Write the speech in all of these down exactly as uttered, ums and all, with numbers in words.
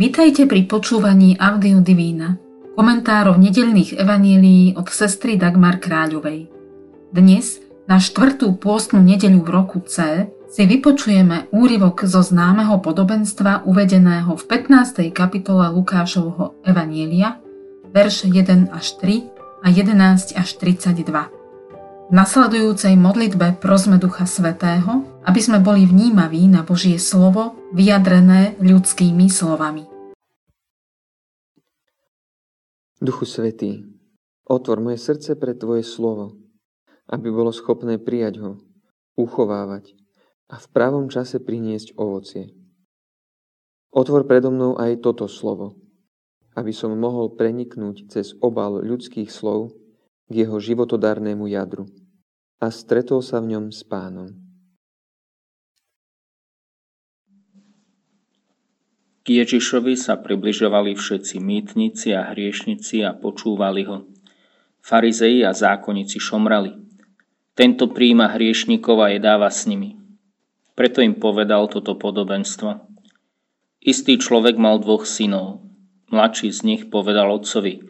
Vítajte pri počúvaní Audio Divína, komentárov nedeľných evanílií od sestry Dagmar Kráľovej. Dnes, na štvrtú pôstnu nedeľu v roku C, si vypočujeme úryvok zo známeho podobenstva uvedeného v pätnástej kapitole Lukášovho evanielia, verše jeden až tri a jedenásť až tridsaťdva. V nasledujúcej modlitbe prosme Ducha Svätého, aby sme boli vnímaví na Božie slovo, vyjadrené ľudskými slovami. Duchu Svätý, otvor moje srdce pre Tvoje slovo, aby bolo schopné prijať ho, uchovávať a v pravom čase priniesť ovocie. Otvor predo mnou aj toto slovo, aby som mohol preniknúť cez obal ľudských slov k jeho životodarnému jadru a stretol sa v ňom s Pánom. K Ježišovi sa približovali všetci mýtnici a hriešnici a počúvali ho. Farizei a zákonníci šomrali. Tento prijíma hriešnikov a jedáva s nimi. Preto im povedal toto podobenstvo. Istý človek mal dvoch synov. Mladší z nich povedal otcovi: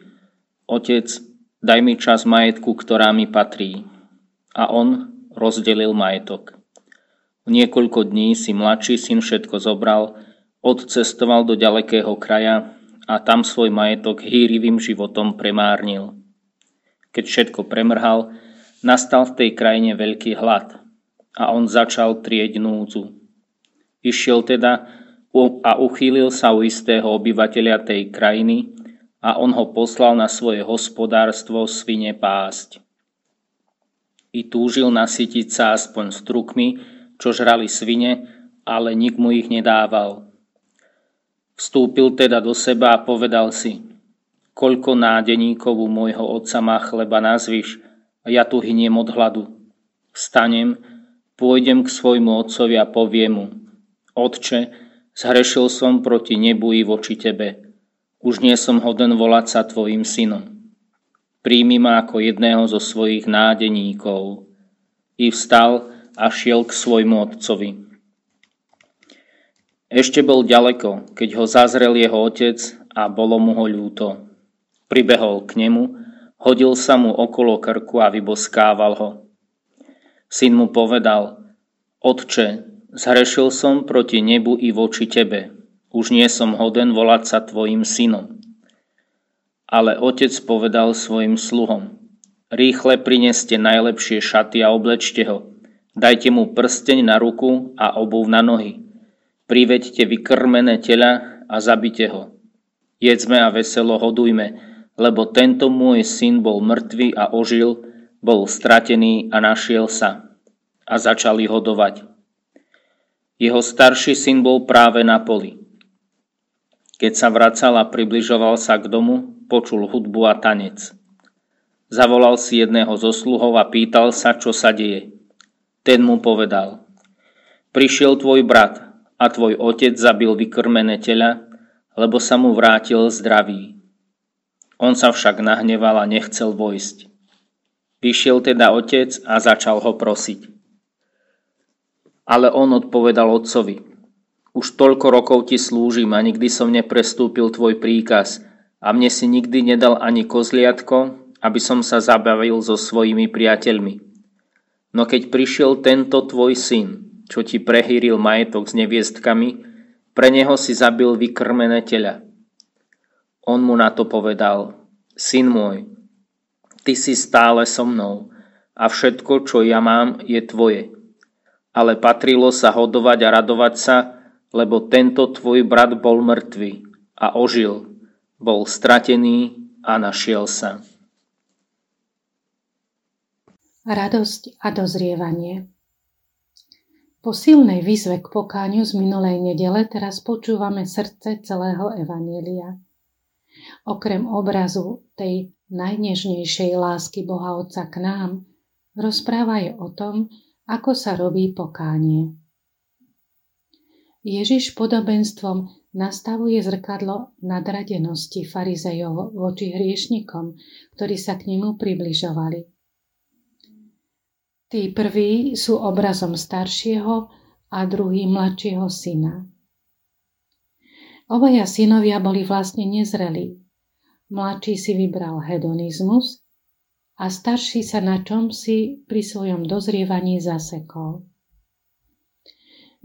Otec, daj mi časť majetku, ktorá mi patrí. A on rozdelil majetok. V niekoľko dní si mladší syn všetko zobral, odcestoval do ďalekého kraja a tam svoj majetok hýrivým životom premárnil. Keď všetko premrhal, nastal v tej krajine veľký hlad a on začal trieť núdzu. Išiel teda a uchýlil sa u istého obyvateľa tej krajiny a on ho poslal na svoje hospodárstvo svine pásť. I túžil nasytiť sa aspoň strukmi, čo žrali svine, ale nik mu ich nedával. Vstúpil teda do seba a povedal si: Koľko nádeníkov u môjho otca má chleba nazvyš a ja tu hyniem od hladu. Vstanem, pôjdem k svojmu otcovi a poviem mu: Otče, zhrešil som proti nebu i voči tebe. Už nie som hoden volať sa tvojim synom. Príjmi ma ako jedného zo svojich nádeníkov. I vstal a šiel k svojmu otcovi. Ešte bol ďaleko, keď ho zazrel jeho otec a bolo mu ho ľúto. Pribehol k nemu, hodil sa mu okolo krku a vyboskával ho. Syn mu povedal: Otče, zhrešil som proti nebu i voči tebe. Už nie som hoden volať sa tvojim synom. Ale otec povedal svojim sluhom: Rýchle prineste najlepšie šaty a oblečte ho. Dajte mu prsteň na ruku a obuv na nohy. Priveďte vykrmené tela a zabite ho. Jedzme a veselo hodujme, lebo tento môj syn bol mŕtvy a ožil, bol stratený a našiel sa. A začali hodovať. Jeho starší syn bol práve na poli. Keď sa vracal a približoval sa k domu, počul hudbu a tanec. Zavolal si jedného zo sluhov a pýtal sa, čo sa deje. Ten mu povedal: Prišiel tvoj brat a tvoj otec zabil vykrmené tela, lebo sa mu vrátil zdravý. On sa však nahneval a nechcel vojsť. Vyšiel teda otec a začal ho prosiť. Ale on odpovedal otcovi: Už toľko rokov ti slúžim a nikdy som neprestúpil tvoj príkaz a mne si nikdy nedal ani kozliatko, aby som sa zabavil so svojimi priateľmi. No keď prišiel tento tvoj syn, čo ti prehýril majetok s neviestkami, pre neho si zabil vykrmené tela. On mu na to povedal: Syn môj, ty si stále so mnou a všetko, čo ja mám, je tvoje. Ale patrilo sa hodovať a radovať sa, lebo tento tvoj brat bol mŕtvy a ožil, bol stratený a našiel sa. Radosť a dozrievanie. Po silnej výzve k pokániu z minulej nedele teraz počúvame srdce celého evanielia. Okrem obrazu tej najnežnejšej lásky Boha Otca k nám, rozpráva je o tom, ako sa robí pokánie. Ježiš podobenstvom nastavuje zrkadlo nadradenosti farizejov voči hriešnikom, ktorí sa k nemu približovali. Tí prví sú obrazom staršieho a druhý mladšieho syna. Obaja synovia boli vlastne nezrelí. Mladší si vybral hedonizmus a starší sa na čomsi pri svojom dozrievaní zasekol.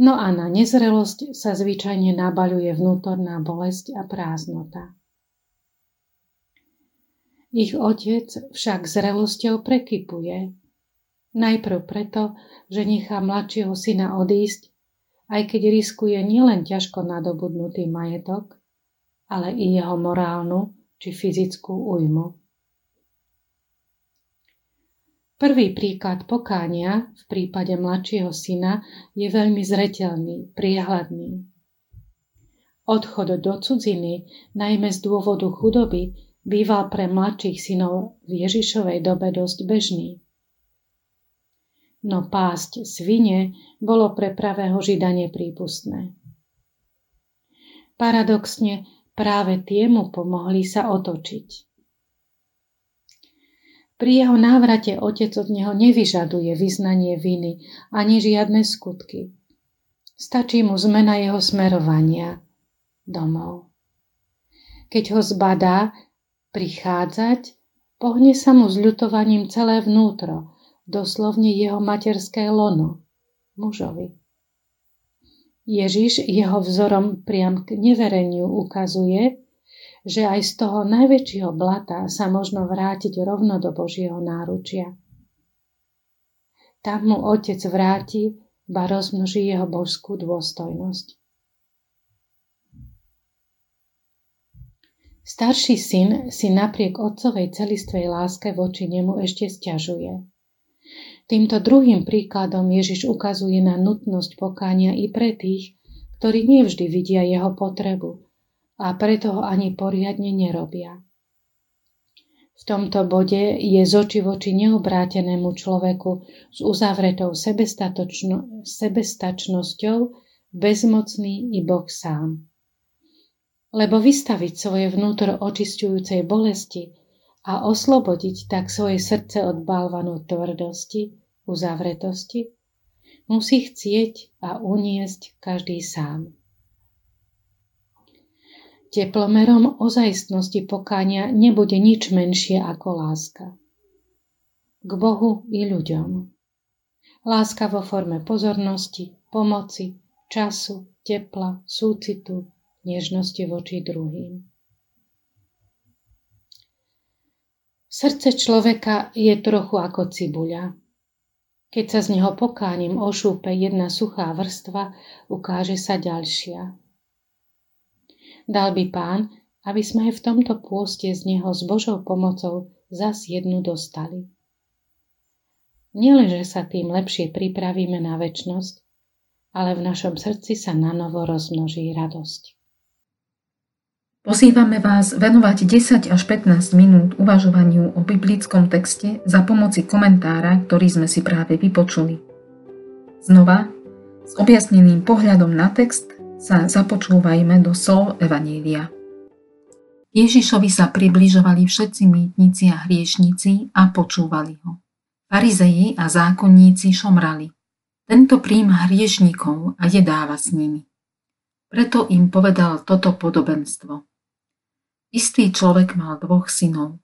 No a na nezrelosť sa zvyčajne nabaľuje vnútorná bolesť a prázdnota. Ich otec však zrelosťou prekypuje. Najprv preto, že nechá mladšieho syna odísť, aj keď riskuje nielen ťažko nadobudnutý majetok, ale i jeho morálnu či fyzickú újmu. Prvý príklad pokánia v prípade mladšieho syna je veľmi zreteľný, priehľadný. Odchod do cudziny, najmä z dôvodu chudoby, býval pre mladších synov v Ježišovej dobe dosť bežný. No pásť svine bolo pre pravého Žida neprípustné. Paradoxne, práve tie mu pomohli sa otočiť. Pri jeho návrate otec od neho nevyžaduje vyznanie viny ani žiadne skutky. Stačí mu zmena jeho smerovania domov. Keď ho zbadá prichádzať, pohne sa mu zľutovaním celé vnútro, doslovne jeho materské lono, mužovi. Ježiš jeho vzorom priam k nevereniu ukazuje, že aj z toho najväčšieho blata sa možno vrátiť rovno do Božieho náručia. Tam mu otec vráti, ba rozmnoží jeho božskú dôstojnosť. Starší syn si napriek otcovej celistvej láske voči nemu ešte sťažuje. Týmto druhým príkladom Ježiš ukazuje na nutnosť pokánia i pre tých, ktorí nevždy vidia jeho potrebu a preto ho ani poriadne nerobia. V tomto bode je z oči voči neobrátenému človeku s uzavretou sebestačno- sebestačnosťou bezmocný i Boh sám. Lebo vystaviť svoje vnútro očisťujúcej bolesti a oslobodiť tak svoje srdce od balvanu tvrdosti, uzavretosti, musí chcieť a uniesť každý sám. Teplomerom ozajstnosti pokánia nebude nič menšie ako láska. K Bohu i ľuďom. Láska vo forme pozornosti, pomoci, času, tepla, súcitu, nežnosti voči druhým. Srdce človeka je trochu ako cibuľa. Keď sa z neho pokánim ošúpe jedna suchá vrstva, ukáže sa ďalšia. Dal by Pán, aby sme aj v tomto pôste z neho s Božou pomocou zas jednu dostali. Nielenže sa tým lepšie pripravíme na večnosť, ale v našom srdci sa nanovo rozmnoží radosť. Pozývame vás venovať desať až pätnásť minút uvažovaniu o biblickom texte za pomoci komentára, ktorý sme si práve vypočuli. Znova, s objasneným pohľadom na text, sa započúvajme do slov evanília. Ježišovi sa približovali všetci mýtnici a hriešnici a počúvali ho. Farizeji a zákonníci šomrali. Tento prijíma hriešnikov a jedáva s nimi. Preto im povedal toto podobenstvo. Istý človek mal dvoch synov.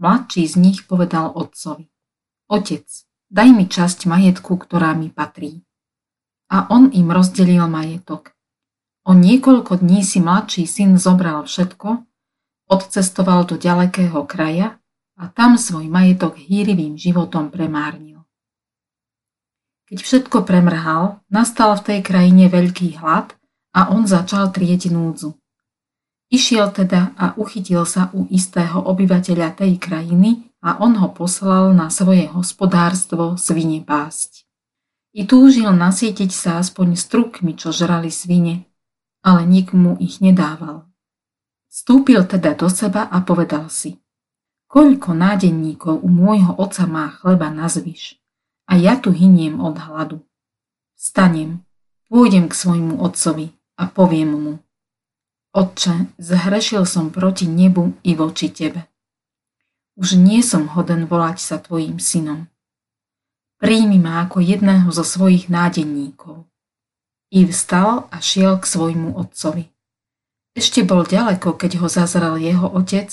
Mladší z nich povedal otcovi: Otec, daj mi časť majetku, ktorá mi patrí. A on im rozdelil majetok. O niekoľko dní si mladší syn zobral všetko, odcestoval do ďalekého kraja a tam svoj majetok hýrivým životom premárnil. Keď všetko premrhal, nastal v tej krajine veľký hlad a on začal trieť núdzu. Išiel teda a uchytil sa u istého obyvateľa tej krajiny a on ho poslal na svoje hospodárstvo svine pásť. I túžil nasietiť sa aspoň strukmi, čo žrali svine, ale nikomu ich nedával. Vstúpil teda do seba a povedal si: Koľko nádenníkov u môjho oca má chleba na zvyš, a ja tu hyniem od hladu. Vstanem, pôjdem k svojmu otcovi a poviem mu: Otče, zhrešil som proti nebu i voči tebe. Už nie som hoden volať sa tvojim synom. Príjmi ma ako jedného zo svojich nádenníkov. I vstal a šiel k svojmu otcovi. Ešte bol ďaleko, keď ho zazrel jeho otec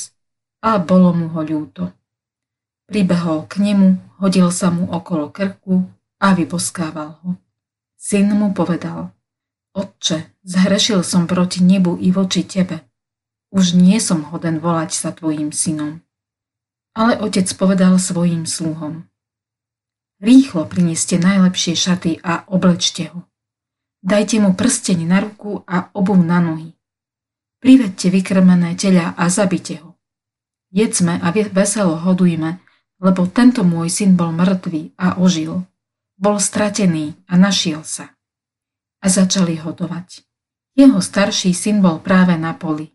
a bolo mu ho ľúto. Pribehol k nemu, hodil sa mu okolo krku a vyboskával ho. Syn mu povedal: Otče, zhrešil som proti nebu i voči tebe. Už nie som hoden volať sa tvojim synom. Ale otec povedal svojim sluhom: Rýchlo prineste najlepšie šaty a oblečte ho. Dajte mu prsteň na ruku a obuv na nohy. Privedte vykrmené teľa a zabite ho. Jedzme a veselo hodujme, lebo tento môj syn bol mŕtvý a ožil. Bol stratený a našiel sa. A začali hodovať. Jeho starší syn bol práve na poli.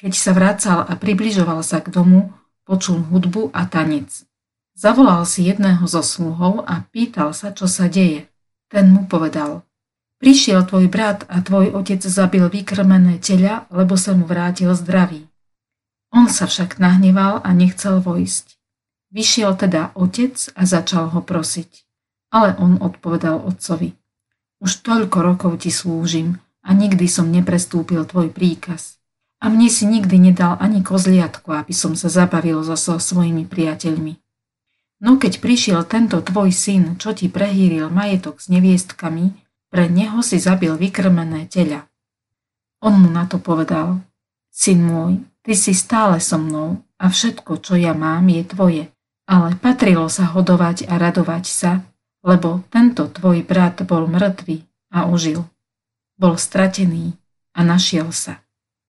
Keď sa vracal a približoval sa k domu, počul hudbu a tanec. Zavolal si jedného zo sluhov a pýtal sa, čo sa deje. Ten mu povedal: Prišiel tvoj brat a tvoj otec zabil vykrmené teľa, lebo sa mu vrátil zdravý. On sa však nahneval a nechcel vojsť. Vyšiel teda otec a začal ho prosiť. Ale on odpovedal otcovi: Už toľko rokov ti slúžim a nikdy som neprestúpil tvoj príkaz. A mne si nikdy nedal ani kozliatku, aby som sa zabavil so svojimi priateľmi. No keď prišiel tento tvoj syn, čo ti prehýril majetok s neviestkami, pre neho si zabil vykrmené teľa. On mu na to povedal: Syn môj, ty si stále so mnou a všetko, čo ja mám, je tvoje. Ale patrilo sa hodovať a radovať sa, lebo tento tvoj brat bol mŕtvý a ožil. Bol stratený a našiel sa.